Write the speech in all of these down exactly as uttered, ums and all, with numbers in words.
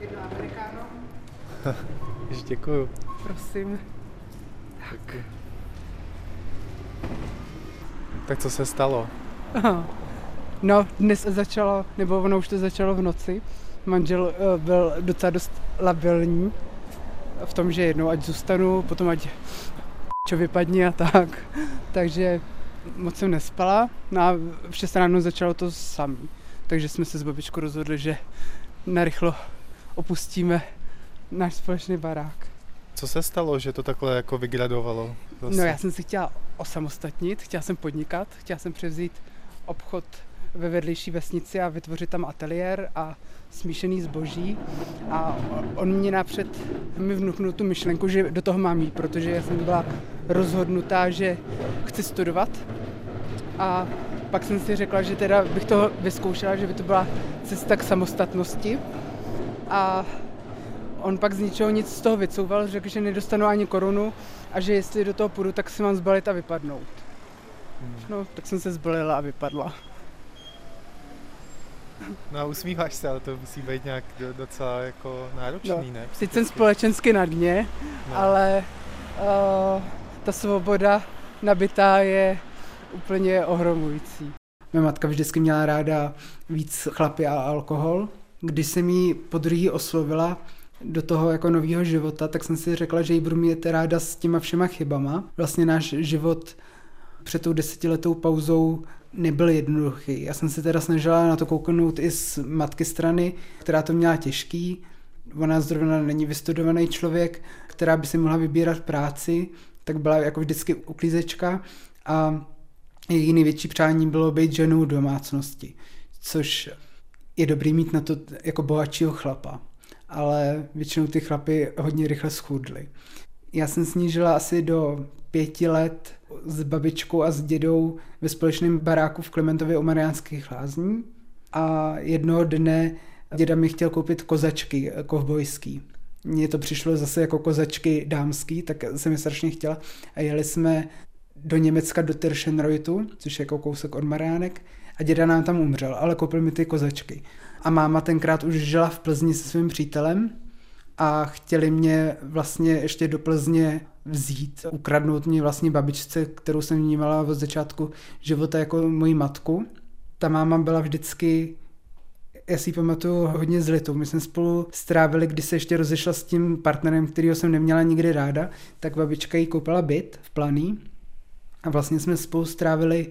Jedno amerikáno. Jež děkuju. Prosím. Tak. Tak co se stalo? Aha. No, dnes začalo, nebo ono už to začalo v noci. Manžel uh, byl docela dost labilní v tom, že jednou ať zůstanu, potom ať čo vypadni a tak. Takže moc jsem nespala. No a v šest ráno začalo to samé. Takže jsme se s babičkou rozhodli, že narychlo opustíme náš společný barák. Co se stalo, že to takhle jako vygradovalo? Zase? No já jsem si chtěla osamostatnit, chtěla jsem podnikat, chtěla jsem převzít obchod ve vedlejší vesnici a vytvořit tam ateliér a smíšený zboží. A on mě napřed mi vnuknul tu myšlenku, že do toho mám jít, protože já jsem byla rozhodnutá, že chci studovat. A pak jsem si řekla, že teda bych to vyzkoušela, že by to byla cesta k samostatnosti. A on pak z ničeho nic z toho vycouval, řekl, že nedostanu ani korunu a že jestli do toho půjdu, tak si mám zbalit a vypadnout. No, tak jsem se zbalila a vypadla. No a usmíváš se, ale to musí být nějak docela jako náročný, no, ne? Teď jsem společensky na dně, no. ale uh, ta svoboda nabitá je úplně ohromující. Mé matka vždycky měla ráda víc chlapy a alkohol. Když jsem jí podruhé oslovila do toho jako nového života, tak jsem si řekla, že jí budu mít ráda s těma všema chybama. Vlastně náš život před tou desetiletou pauzou nebyl jednoduchý. Já jsem se teda snažila na to kouknout i z matky strany, která to měla těžký. Ona zrovna není vystudovaný člověk, která by si mohla vybírat práci, tak byla jako vždycky uklízečka a její největší přání bylo být ženou domácnosti, což je dobrý mít na to jako bohatšího chlapa, ale většinou ty chlapy hodně rychle schudly. Já jsem snížila asi do pěti let s babičkou a s dědou ve společném baráku v Klementově u Mariánských lázní a jednoho dne děda mi chtěl koupit kozačky kovbojský. Mně to přišlo zase jako kozačky dámský, tak jsem je strašně chtěla a jeli jsme do Německa do Tirschenreuthu, což je jako kousek od Mariánek, a děda nám tam umřel, ale koupil mi ty kozačky. A máma tenkrát už žila v Plzni se svým přítelem a chtěli mě vlastně ještě do Plzně vzít, ukradnout mě vlastně babičce, kterou jsem vnímala od začátku života jako moji matku. Ta máma byla vždycky, já si ji pamatuju, hodně zlitou. My jsme spolu strávili, když se ještě rozešla s tím partnerem, kterýho jsem neměla nikdy ráda, tak babička jí koupila byt v Planý a vlastně jsme spolu strávili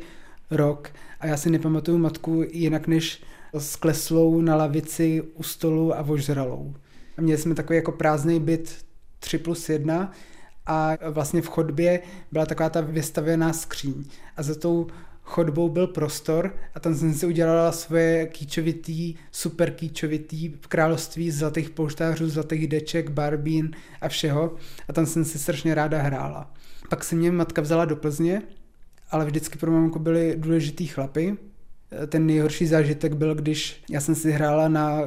rok a já si nepamatuju matku jinak než s kleslou na lavici u stolu a ožralou. A měli jsme takový jako prázdný byt tři plus jedna a vlastně v chodbě byla taková ta vystavěná skříň a za tou chodbou byl prostor a tam jsem si udělala svoje kýčovitý, super kýčovitý království zlatých polštářů, zlatých deček, barbín a všeho a tam jsem si strašně ráda hrála. Pak se mě matka vzala do Plzně, ale vždycky pro mamku byli důležitý chlapy. Ten nejhorší zážitek byl, když já jsem si hrála na,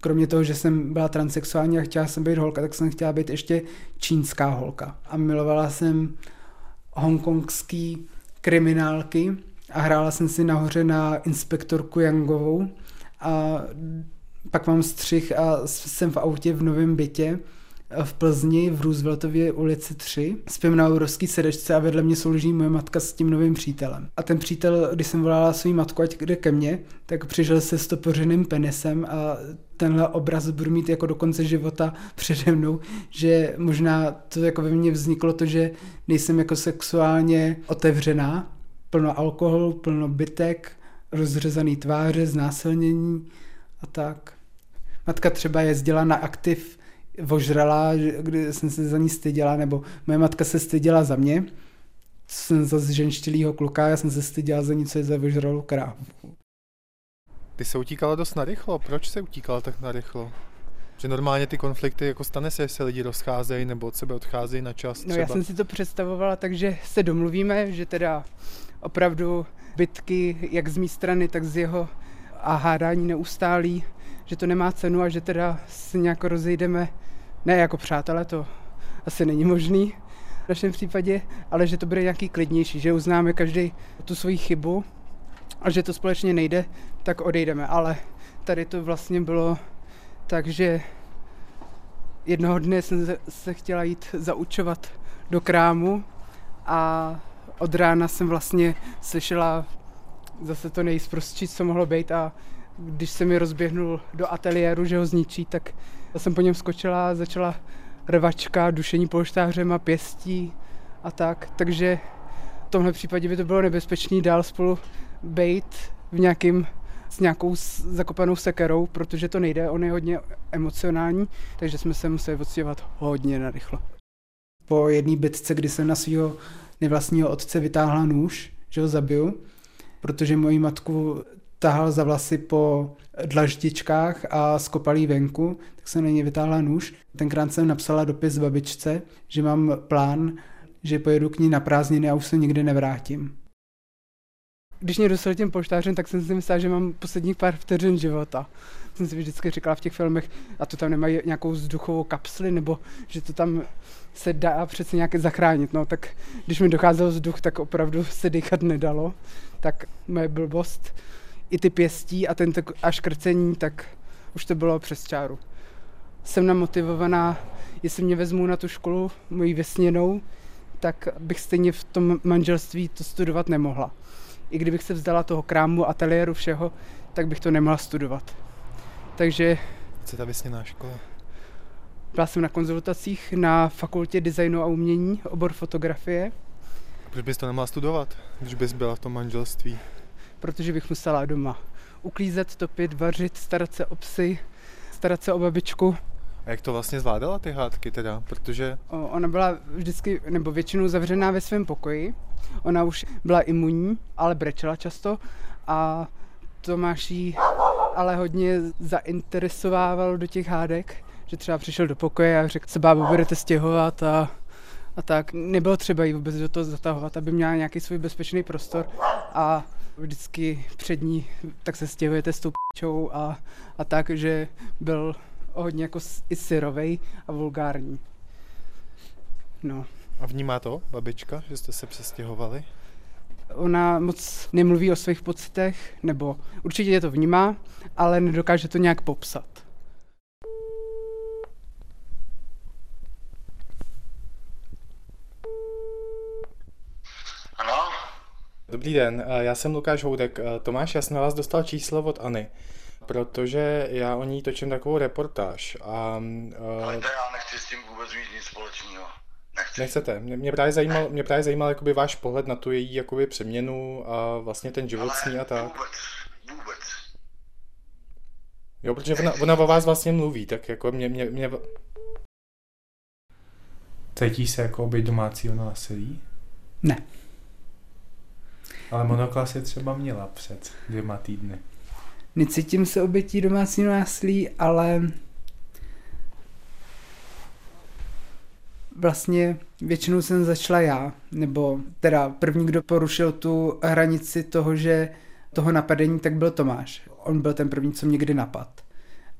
kromě toho, že jsem byla transsexuální a chtěla jsem být holka, tak jsem chtěla být ještě čínská holka. A milovala jsem hongkongský kriminálky a hrála jsem si nahoře na inspektorku Yangovou a pak mám střih a jsem v autě v novém bytě v Plzni, v Rooseveltově ulici tři. Spím na obrovský sedačce a vedle mě souloží moje matka s tím novým přítelem. A ten přítel, když jsem volala svou matku, ať jde ke mně, tak přišel se stopořeným penisem a tenhle obraz budu mít jako do konce života přede mnou, že možná to jako ve mně vzniklo to, že nejsem jako sexuálně otevřená. Plno alkoholu, plno bytek, rozřezaný tváře, znásilnění a tak. Matka třeba jezdila na aktiv ožrala, kdy jsem se za ní styděla, nebo moje matka se styděla za mě, jsem za ženštilýho kluka, já jsem se styděla za něco, za ožralou krávu. Ty se utíkala dost narychlo, proč se utíkala tak narychlo? Že normálně ty konflikty, jako stane se, že se lidi rozcházejí nebo od sebe odcházejí na čas třeba. No já jsem si to představovala, takže se domluvíme, že teda opravdu bitky, jak z mé strany, tak z jeho a hádání neustálí, že to nemá cenu a že teda se nějak rozejdeme, ne jako přátelé, to asi není možný v našem případě, ale že to bude nějaký klidnější, že uznáme každý tu svoji chybu a že to společně nejde, tak odejdeme, ale tady to vlastně bylo tak, že jednoho dne jsem se chtěla jít zaučovat do krámu a od rána jsem vlastně slyšela zase to nejsprostší, co mohlo být, a když se mi rozběhnul do ateliéru, že ho zničí, tak jsem po něm skočila a začala rvačka, dušení polštářem a pěstí a tak. Takže v tomhle případě by to bylo nebezpečný dál spolu bejt v nějakým, s nějakou zakopanou sekerou, protože to nejde, on je hodně emocionální, takže jsme se museli odstěhovat hodně narychlo. Po jedné bitce, kdy jsem na svého nevlastního otce vytáhla nůž, že ho zabiju, protože moji matku tahal za vlasy po dlaždičkách a skopal jí venku, tak jsem na něj vytáhla nůž. Tenkrát jsem napsala dopis babičce, že mám plán, že pojedu k ní na prázdniny a už se nikdy nevrátím. Když mě dostal tím polštářem, tak jsem si myslela, že mám posledních pár vteřin života. Jsem si vždycky říkala v těch filmech, a to tam nemají nějakou vzduchovou kapsli, nebo že to tam se dá přece nějak zachránit. No, tak když mi docházel vzduch, tak opravdu se dýchat nedalo. Tak moje blbost, i ty pěstí a, ten, a škrcení, tak už to bylo přes čáru. Jsem namotivovaná, jestli mě vezmou na tu školu, mojí vesněnou, tak bych stejně v tom manželství to studovat nemohla. I kdybych se vzdala toho krámu, ateliéru, všeho, tak bych to nemohla studovat. Takže... Co je ta vysněná škola? Byla jsem na konzultacích na fakultě designu a umění, obor fotografie. A proč bys to nemohla studovat, když bys byla v tom manželství? Protože bych musela doma uklízet, topit, vařit, starat se o psy, starat se o babičku. A jak to vlastně zvládala ty hádky teda, protože... O, ona byla vždycky, nebo většinou zavřená ve svém pokoji. Ona už byla imunní, ale brečela často a Tomáš jí ale hodně zainteresovával do těch hádek, že třeba přišel do pokoje a řekl se, bábo, budete stěhovat a, a tak. Nebylo třeba jí vůbec do toho zatahovat, aby měla nějaký svůj bezpečný prostor a vždycky před ní tak se stěhujete s tou p***čou a, a tak, že byl... hodně jako i syrovej a vulgární. No. A vnímá to babička, že jste se přestěhovali? Ona moc nemluví o svých pocitech, nebo určitě je to vnímá, ale nedokáže to nějak popsat. Ano? Dobrý den, já jsem Lukáš Houdek. Tomáš, já jsem na vás dostal číslo od Anny, protože já o ní točím takovou reportáž. A, uh, ale já nechci s tím vůbec mít nic společného. Nechci. Nechcete. Mě, mě právě zajímal, mě právě zajímal jakoby váš pohled na tu její jakoby přeměnu a vlastně ten život s ní a tak. Vůbec, vůbec. Jo, protože ona, ona o vás vlastně mluví, tak jako mě... mě, mě... Cítí se jako oběť domácího násilí? Ne. Ale monoklas je třeba měla před dvěma týdny. Necítím se obětí domácího násilí, ale vlastně většinou jsem začala já, nebo teda první, kdo porušil tu hranici toho, že toho napadení, tak byl Tomáš. On byl ten první, co mě kdy napadl.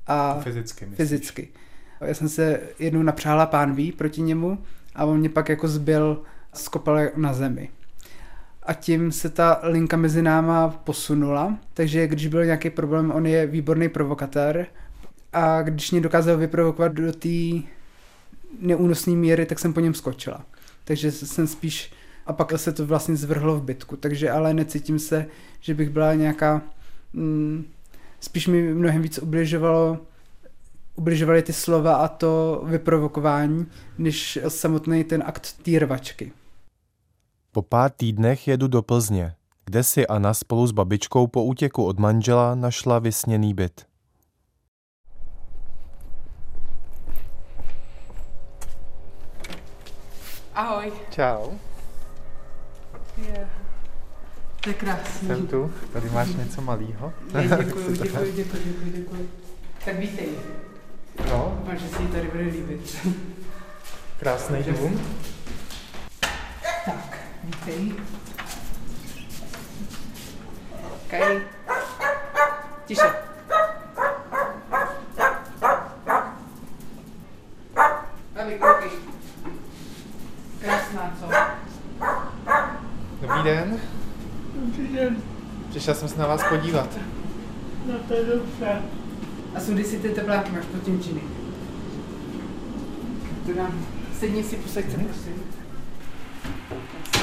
A fyzicky, myslíš? Fyzicky. Já jsem se jednou napřáhla pánví proti němu a on mě pak jako zbyl, skopal na zemi. A tím se ta linka mezi náma posunula, takže když byl nějaký problém, on je výborný provokatér a když mě dokázal vyprovokovat do té neúnosné míry, tak jsem po něm skočila. Takže jsem spíš, a pak se to vlastně zvrhlo v bitku, takže ale necítím se, že bych byla nějaká, mm, spíš mi mnohem víc ubližovalo, ubližovaly ty slova a to vyprovokování, než samotný ten akt té rvačky. Po pár týdnech jedu do Plzně, kde si Anna spolu s babičkou po útěku od manžela našla vysněný byt. Ahoj. Čau. Yeah. To je krásný. Jsem tu, tady máš něco malýho. Děkuji, děkuji, děkuji, děkuji. Tak vítej. No. Doufám, že si ji tady bude líbit. Krásný dům. Tak. Vítej. Kaj. Tiše. Babi, koukej. Krásná, co? Dobrý den. Dobrý den. Přišel jsem se na vás podívat. No to je dobře. a sudy si ty tepláky máš pod tím činy. Teda, sedni si posaďte, prosím.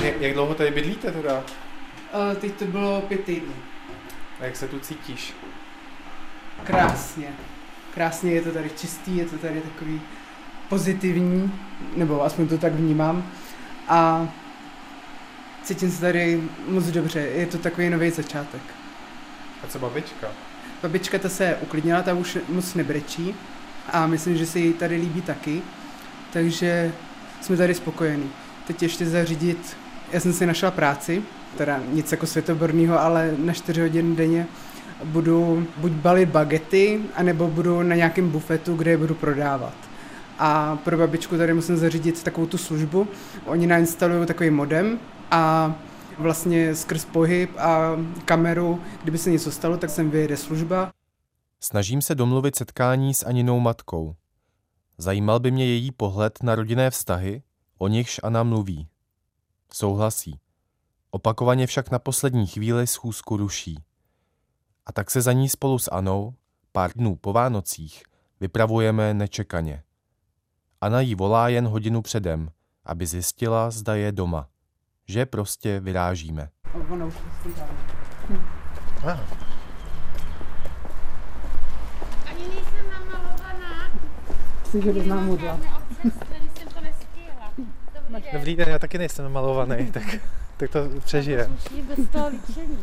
Jak, jak dlouho tady bydlíte teda? Uh, teď to bylo pět týdnů. A jak se tu cítíš? Krásně. Krásně, je to tady čistý, je to tady takový pozitivní, nebo aspoň to tak vnímám. A cítím se tady moc dobře, je to takový nový začátek. A co babička? Babička ta se uklidnila, ta už moc nebrečí a myslím, že se jí tady líbí taky, takže jsme tady spokojení. Teď ještě zařídit, já jsem si našla práci, teda nic jako světoborného, ale na čtyři hodin denně budu buď balit bagety, anebo budu na nějakém bufetu, kde je budu prodávat. A pro babičku tady musím zařídit takovou tu službu. Oni nainstalují takový modem a vlastně skrz pohyb a kameru, kdyby se něco stalo, tak sem vyjede služba. Snažím se domluvit setkání s Aninou matkou. Zajímal by mě její pohled na rodinné vztahy, o nichž Anna mluví. Souhlasí. Opakovaně však na poslední chvíli schůzku ruší. A tak se za ní spolu s Annou pár dnů po Vánocích vypravujeme nečekaně. Anna jí volá jen hodinu předem, aby zjistila, zda je doma. Že prostě vyrážíme. Ani nejsem namalovaná. Myslím, že bych mám udělat. Dobrý den, já taky nejsem namalovaný, tak, tak to přežijem. Bez toho líčení.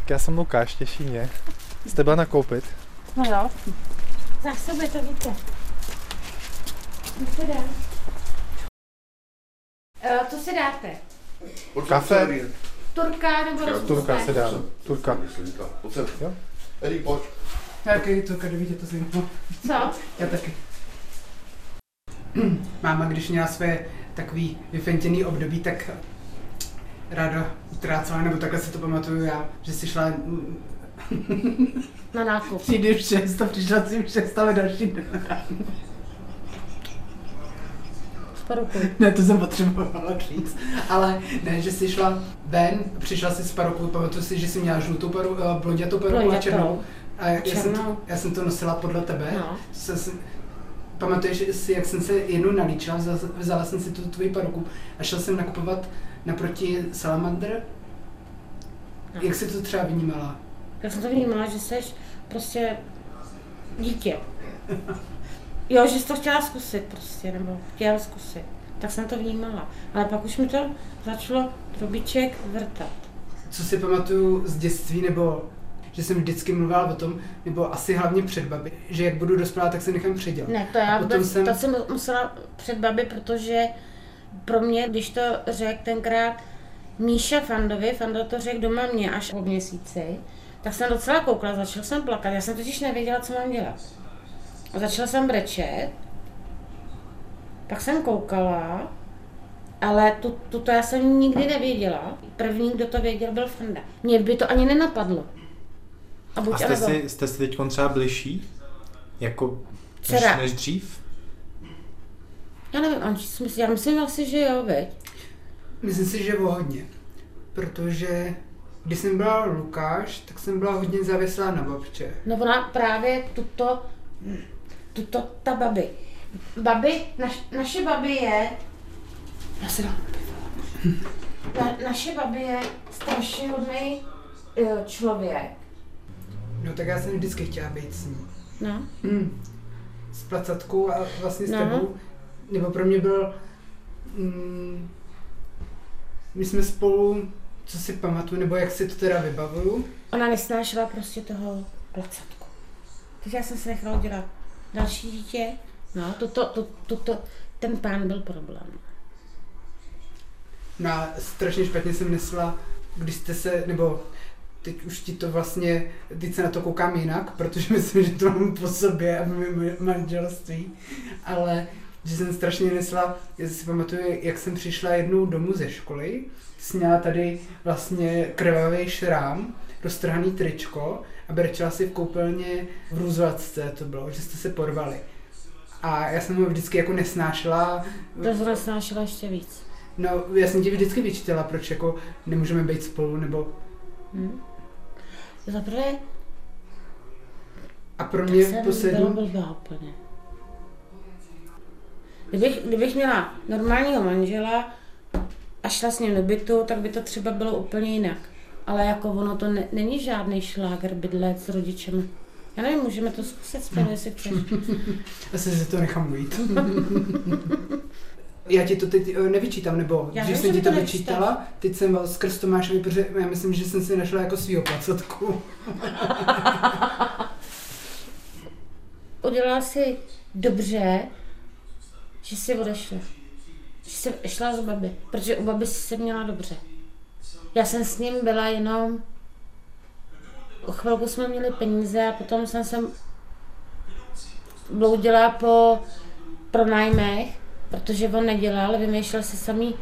Tak já jsem Lukáš, těší mě. Jste byla nakoupit? No jo. Za sobě to víte. Dobrý den. To si dáte? Kafe? Turka nebo rozpůsobek? Turka se dá. Turka. Ocev. Eddie, pojď. Jaký turka, dovíte to zimno. Co? Já taky. Máma, když měla své takový vyfentěný období, tak ráda utrácela, nebo takhle si to pamatuju já, že si šla na nákup. Přijde v šest a přišla si v šest, ale další den. Paruku. Ne, to jsem potřebovala říct, ale ne, že jsi šla ven, přišla si s parukou, pamatuju si, že jsi měla žlutou paru, blondětou paruku a černou. A já, já, jsem to, já jsem to nosila podle tebe. No. Jsem, jsem, pamatuješ si, jak jsem se jednou nalíčila, vzala, vzala jsem si tu tvoji paruku a šla jsem nakupovat naproti Salamandr. No. Jak jsi to třeba vnímala? Já jsem to vnímala, že jsi prostě dítě. Jo, že jsi to chtěla zkusit prostě, nebo chtěla zkusit, tak jsem to vnímala, ale pak už mi to začalo drobiček vrtat. Co si pamatuju z dětství, nebo že jsem vždycky mluvila o tom, nebo asi hlavně před babi, že jak budu dospělá, tak se nechám předělat. Ne, to já vůbec, jsem... to jsem musela před babi, protože pro mě, když to řekl tenkrát Míša Fandovi, Fando to řekl doma mě až po měsíci, tak jsem docela koukala, začala jsem plakat, já jsem totiž nevěděla, co mám dělat. A začala jsem brečet, pak jsem koukala, ale tu, tuto já jsem nikdy nevěděla. První, kdo to věděl, byl Fanda. Mně by to ani nenapadlo. A, buď a jste, si, jste si teď třeba bližší? Jako než, než dřív? Já nevím, Anči, já myslím asi, že jo, veď? Myslím si, že o hodně, protože... Když jsem byla Lukáš, tak jsem byla hodně závislá na babče. No ona právě tuto... Tuto, ta babi. Babi, naš, naše babi je... Já se dám na, Naše babi je strašně hodný člověk. No tak já jsem vždycky chtěla být s ní. No. Mm. S placatkou a vlastně s no. tebou. Nebo pro mě byl... Mm, my jsme spolu, co si pamatuju, nebo jak si to teda vybavuju. Ona nesnášela prostě toho placatku. Takže já jsem se nechala dělat další dítě, no, toto, to, to, to, ten pán byl problém. No a strašně špatně jsem nesla, když jste se, nebo teď už ti to vlastně, teď se na to koukám jinak, protože myslím, že to mám po sobě a moje manželství, ale že jsem strašně nesla, já si pamatuju, jak jsem přišla jednou domů ze školy, jsi měla tady vlastně krvavý šrám, roztrhaný tričko a brečela si v koupelně v Rooseveltce to bylo, že jste se porvali. A já jsem ho vždycky jako nesnášela. To jsi nesnášela ještě víc. No, já jsem ti vždycky vyčítala, proč jako nemůžeme být spolu, nebo... Hmm. Zaprvé A pro mě v poslední... Kdybych, kdybych měla normálního manžela a šla s ním do bytu, tak by to třeba bylo úplně jinak. Ale jako ono to ne, není žádný šláger bydlet s rodičem. Já nevím, můžeme to zkusit spolu, jestli chceš. Asi se to nechám ujít. Já ti to teď nevyčítám, nebo já že jsem ti to vyčítala, teď jsem vás skrz Tomášovi, protože já myslím, že jsem si našla jako svýho placatku. Udělala si dobře, že jsi odešla. Že jsi šla z babi, protože u babi jsi se měla dobře. Já jsem s ním byla jenom... O chvilku jsme měli peníze a potom jsem se bloudila po pronájmech, protože on nedělal, vymýšlel si samý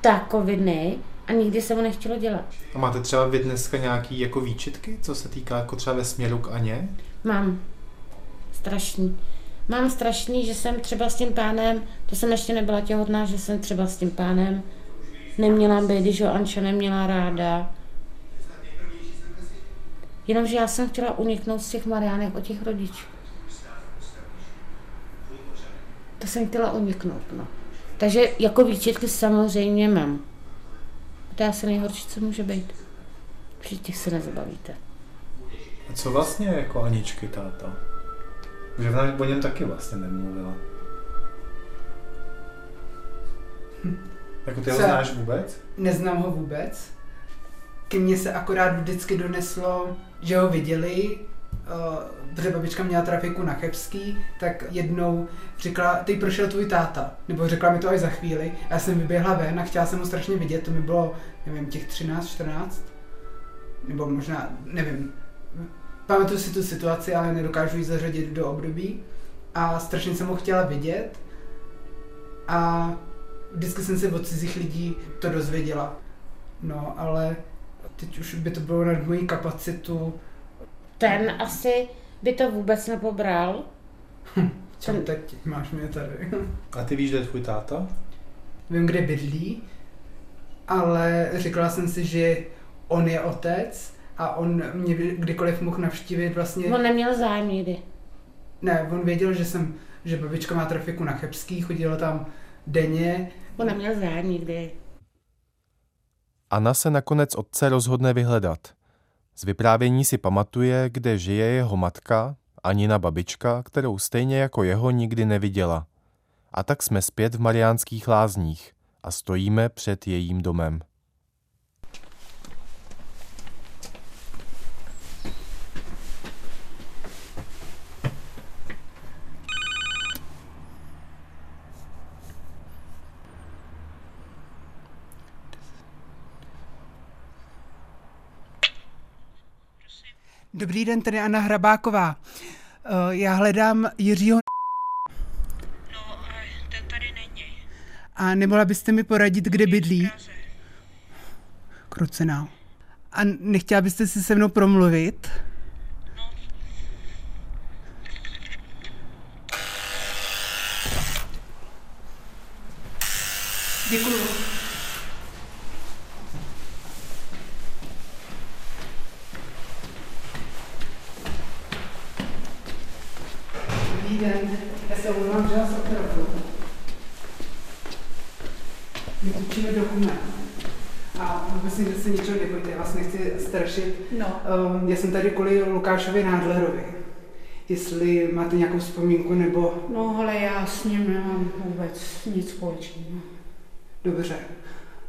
takoviny a nikdy se mu nechtělo dělat. A máte třeba vy dneska nějaký jako výčitky, co se týká jako třeba ve směru k Aně? Mám. Strašný. Mám strašný, že jsem třeba s tím pánem, to jsem ještě nebyla těhotná, že jsem třeba s tím pánem neměla být, když ho Anča neměla ráda. Jenomže já jsem chtěla uniknout z těch Mariánek od těch rodičů. To jsem chtěla uniknout, no. Takže jako výčitky samozřejmě mám. To je asi nejhorší, co může být. Protože těch se nezbavíte. A co vlastně jako Aničky táta? Že ona o něm taky vlastně nemluvila. Hm. Jako ty ho znáš vůbec? Neznám ho vůbec. Ke mně se akorát vždycky doneslo, že ho viděli, protože babička měla trafiku na Chebský, tak jednou řekla, teď prošel tvůj táta, nebo řekla mi to až za chvíli. Já jsem vyběhla ven a chtěla jsem ho strašně vidět, to mi bylo, nevím, těch třináct, čtrnáct, nebo možná, nevím. Pamatuju si tu situaci, ale nedokážu ji zařadit do období a strašně jsem ho chtěla vidět a vždycky jsem se od cizích lidí to dozvěděla, no ale teď už by to bylo nad mojí kapacitu. Ten asi by to vůbec nepobral. Hm, co ten... teď? Máš mě tady. A ty víš, kde je tvůj táta? Vím, kde bydlí, ale říkala jsem si, že on je otec a on mě kdykoliv mohl navštívit vlastně... On neměl zájem nikdy. Ne, on věděl, že jsem, že babička má trafiku na Chebský, chodila tam denně. On neměl zájem nikdy. Anna se nakonec otce rozhodne vyhledat. Z vyprávění si pamatuje, kde žije jeho matka, Anina babička, kterou stejně jako jeho nikdy neviděla. A tak jsme zpět v Mariánských lázních a stojíme před jejím domem. Dobrý den, tady Anna Hrabáková. Já hledám Jiřího N. No, ten tady není. A nemohla byste mi poradit, kde bydlí? Krocená. A nechtěla byste si se mnou promluvit? No. Děkuju. Den. Já se omlouvám, že vás opravuju. My tučíme dokument. A myslím, že se ničeho nebojte, já vás nechci strašit. No. Um, já jsem tady kvůli Lukášovi Nádlerovi. Jestli máte nějakou vzpomínku nebo... No ale já s ním nemám vůbec nic společného. Dobře.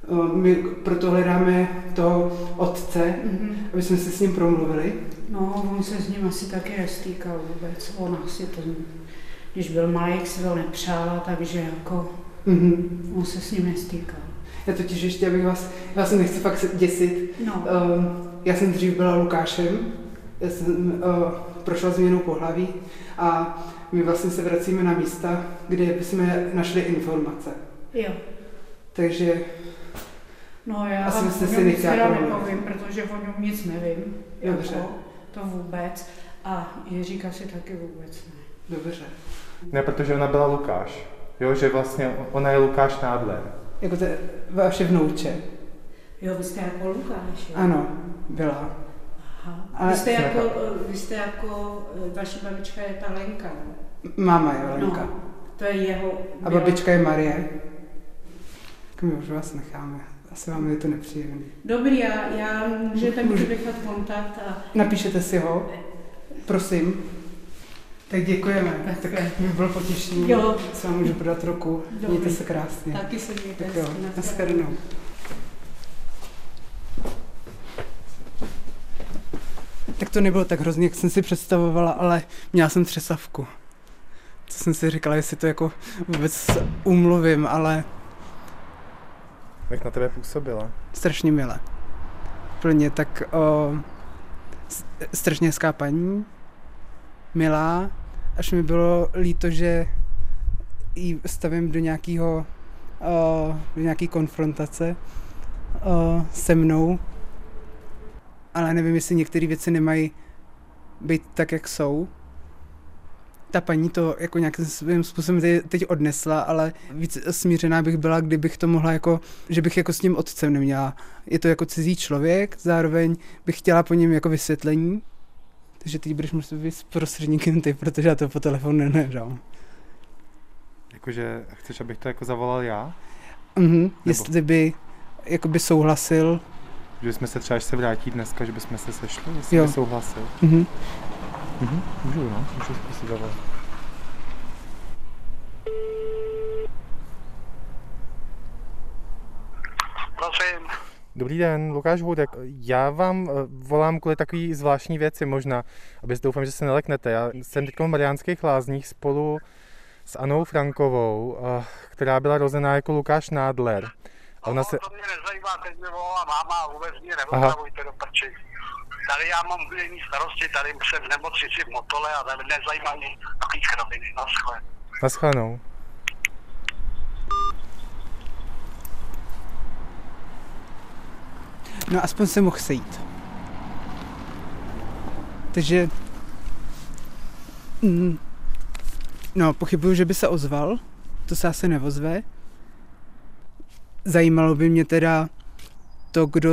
Um, my proto hledáme toho otce, mm-hmm. aby jsme se s ním promluvili. No, on se s ním asi taky nestýkal vůbec. Ona si to, když byl malý, jak si to nepřála, takže jako mm-hmm. on se s ním nestýkal. Já totiž ještě, abych vás, já se nechci fakt děsit. No. Uh, já jsem dřív byla Lukášem, já jsem uh, prošla změnou pohlaví a my vlastně se vracíme na místa, kde bychom našli informace. Jo. Takže no, já asi byste si nechtěla promluvit. Nepovím, protože o něm nic nevím. Dobře. Jako. To vůbec. A Jiříka si taky vůbec ne. Dobře. Ne, protože ona byla Lukáš. Jo, že vlastně ona je Lukáš Nádler. Jako to je vaše vnouče. Jo, vy jste jako Lukáš, jo? Ano, byla. Aha. Vy jste jako, vy jste jako, vaše babička je ta Lenka. Máma je Lenka. No, to je jeho... A babička je Marie. Tak my už vás necháme. Asi vám je to nepříjemný. Dobrý, já, já můžete mi nechat kontakt a... Napíšete si ho, prosím. Tak děkujeme, tak, tak, tak mi bylo potěšení, jo. S vám můžu podat ruku. Dobrý. Mějte se krásně. Taky se mějte. Tak jo, nashledanou. Tak to nebylo tak hrozný, jak jsem si představovala, ale měla jsem třesavku. To jsem si říkala, jestli to jako vůbec umluvím, ale... Jak na tebe působila? Strašně milé. Plně tak o, strašně hezká paní, milá, až mi bylo líto, že ji stavím do nějakého, o, do nějaký konfrontace o, se mnou. Ale nevím, jestli některé věci nemají být tak, jak jsou. Ta paní to jako nějakým svým způsobem teď odnesla, ale víc smířená bych byla, kdybych to mohla jako, že bych jako s tím otcem neměla. Je to jako cizí člověk, zároveň bych chtěla po něm jako vysvětlení, takže teď budeš muset být s prostředníkem ty, protože já to po telefonu nedám. Jakože chceš, abych to jako zavolal já? Mhm, jestli by jakoby souhlasil. Že jsme se třeba, až se vrátí dneska, že bychom se sešli, jestli by souhlasil. Mhm. Mhm, můžu, no, můžu zkusit dát. Prosím. Dobrý den, Lukáš Houdek. Já vám volám kvůli takové zvláštní věci možná, aby doufám, že se neleknete. Já jsem teď v Mariánských lázních spolu s Annou Frankovou, která byla rozená jako Lukáš Nádler. A ona se... To mě nezajímá, teď mi volá máma a vůbec mě nevotravujte do prčí. Tady já mám jiný starosti, tady jsem v nemocnici v Motole a nezajímá mě takový kraviny. Naschle. Naschlenou. No aspoň se mohl sejít. Takže... Mm, no pochybuju, že by se ozval. To se asi neozve. Zajímalo by mě teda to, kdo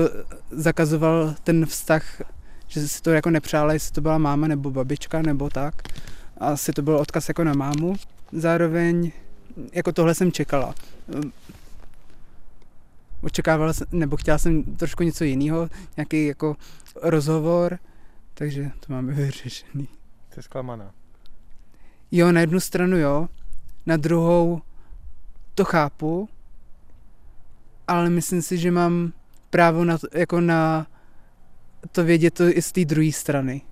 zakazoval ten vztah, že si to jako nepřála, jestli to byla máma nebo babička nebo tak. Asi to byl odkaz jako na mámu. Zároveň jako tohle jsem čekala. Očekávala jsem, nebo chtěla jsem trošku něco jiného, nějaký jako rozhovor, takže to máme vyřešený. Jsi zklamaná? Jo, na jednu stranu jo, na druhou to chápu, ale myslím si, že mám právo na to, jako na to vědět to i z té druhé strany.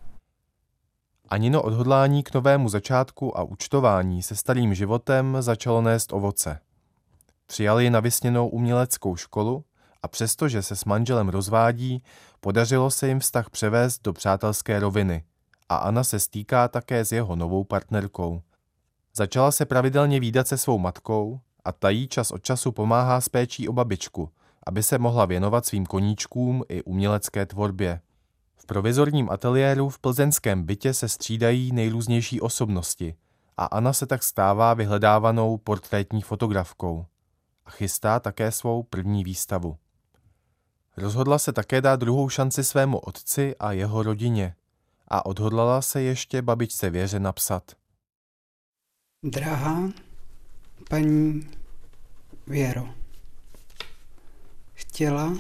Anino odhodlání k novému začátku a účtování se starým životem začalo nést ovoce. Přijal ji na vysněnou uměleckou školu a přestože se s manželem rozvádí, podařilo se jim vztah převést do přátelské roviny a Anna se stýká také s jeho novou partnerkou. Začala se pravidelně vídat se svou matkou a ta jí čas od času pomáhá s péčí o babičku, aby se mohla věnovat svým koníčkům i umělecké tvorbě. V provizorním ateliéru v plzeňském bytě se střídají nejrůznější osobnosti a Anna se tak stává vyhledávanou portrétní fotografkou a chystá také svou první výstavu. Rozhodla se také dát druhou šanci svému otci a jeho rodině a odhodlala se ještě babičce Věře napsat. Drahá paní Věro, chtěla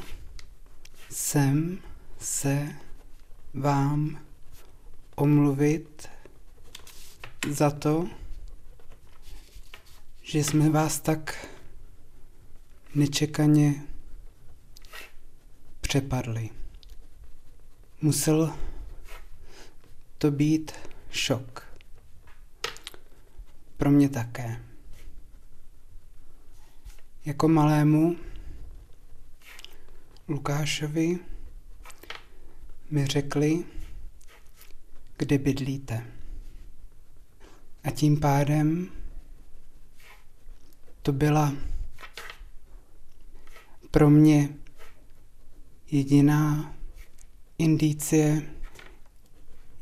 jsem se vám omluvit za to, že jsme vás tak nečekaně přepadli. Musel to být šok. Pro mě také. Jako malému Lukášovi mi řekli, kde bydlíte. A tím pádem to byla pro mě jediná indicie,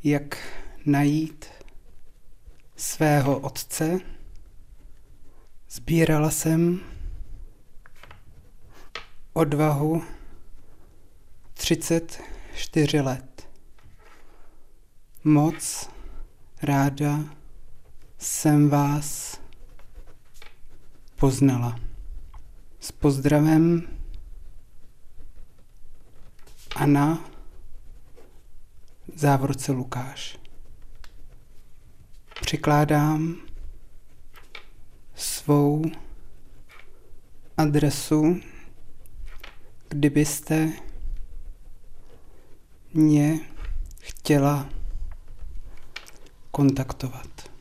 jak najít svého otce. Sbírala jsem odvahu třicet čtyři let. moc ráda jsem vás poznala. S pozdravem Anna, závorce Lukáš. Přikládám svou adresu, kdybyste mě chtěla kontaktovat.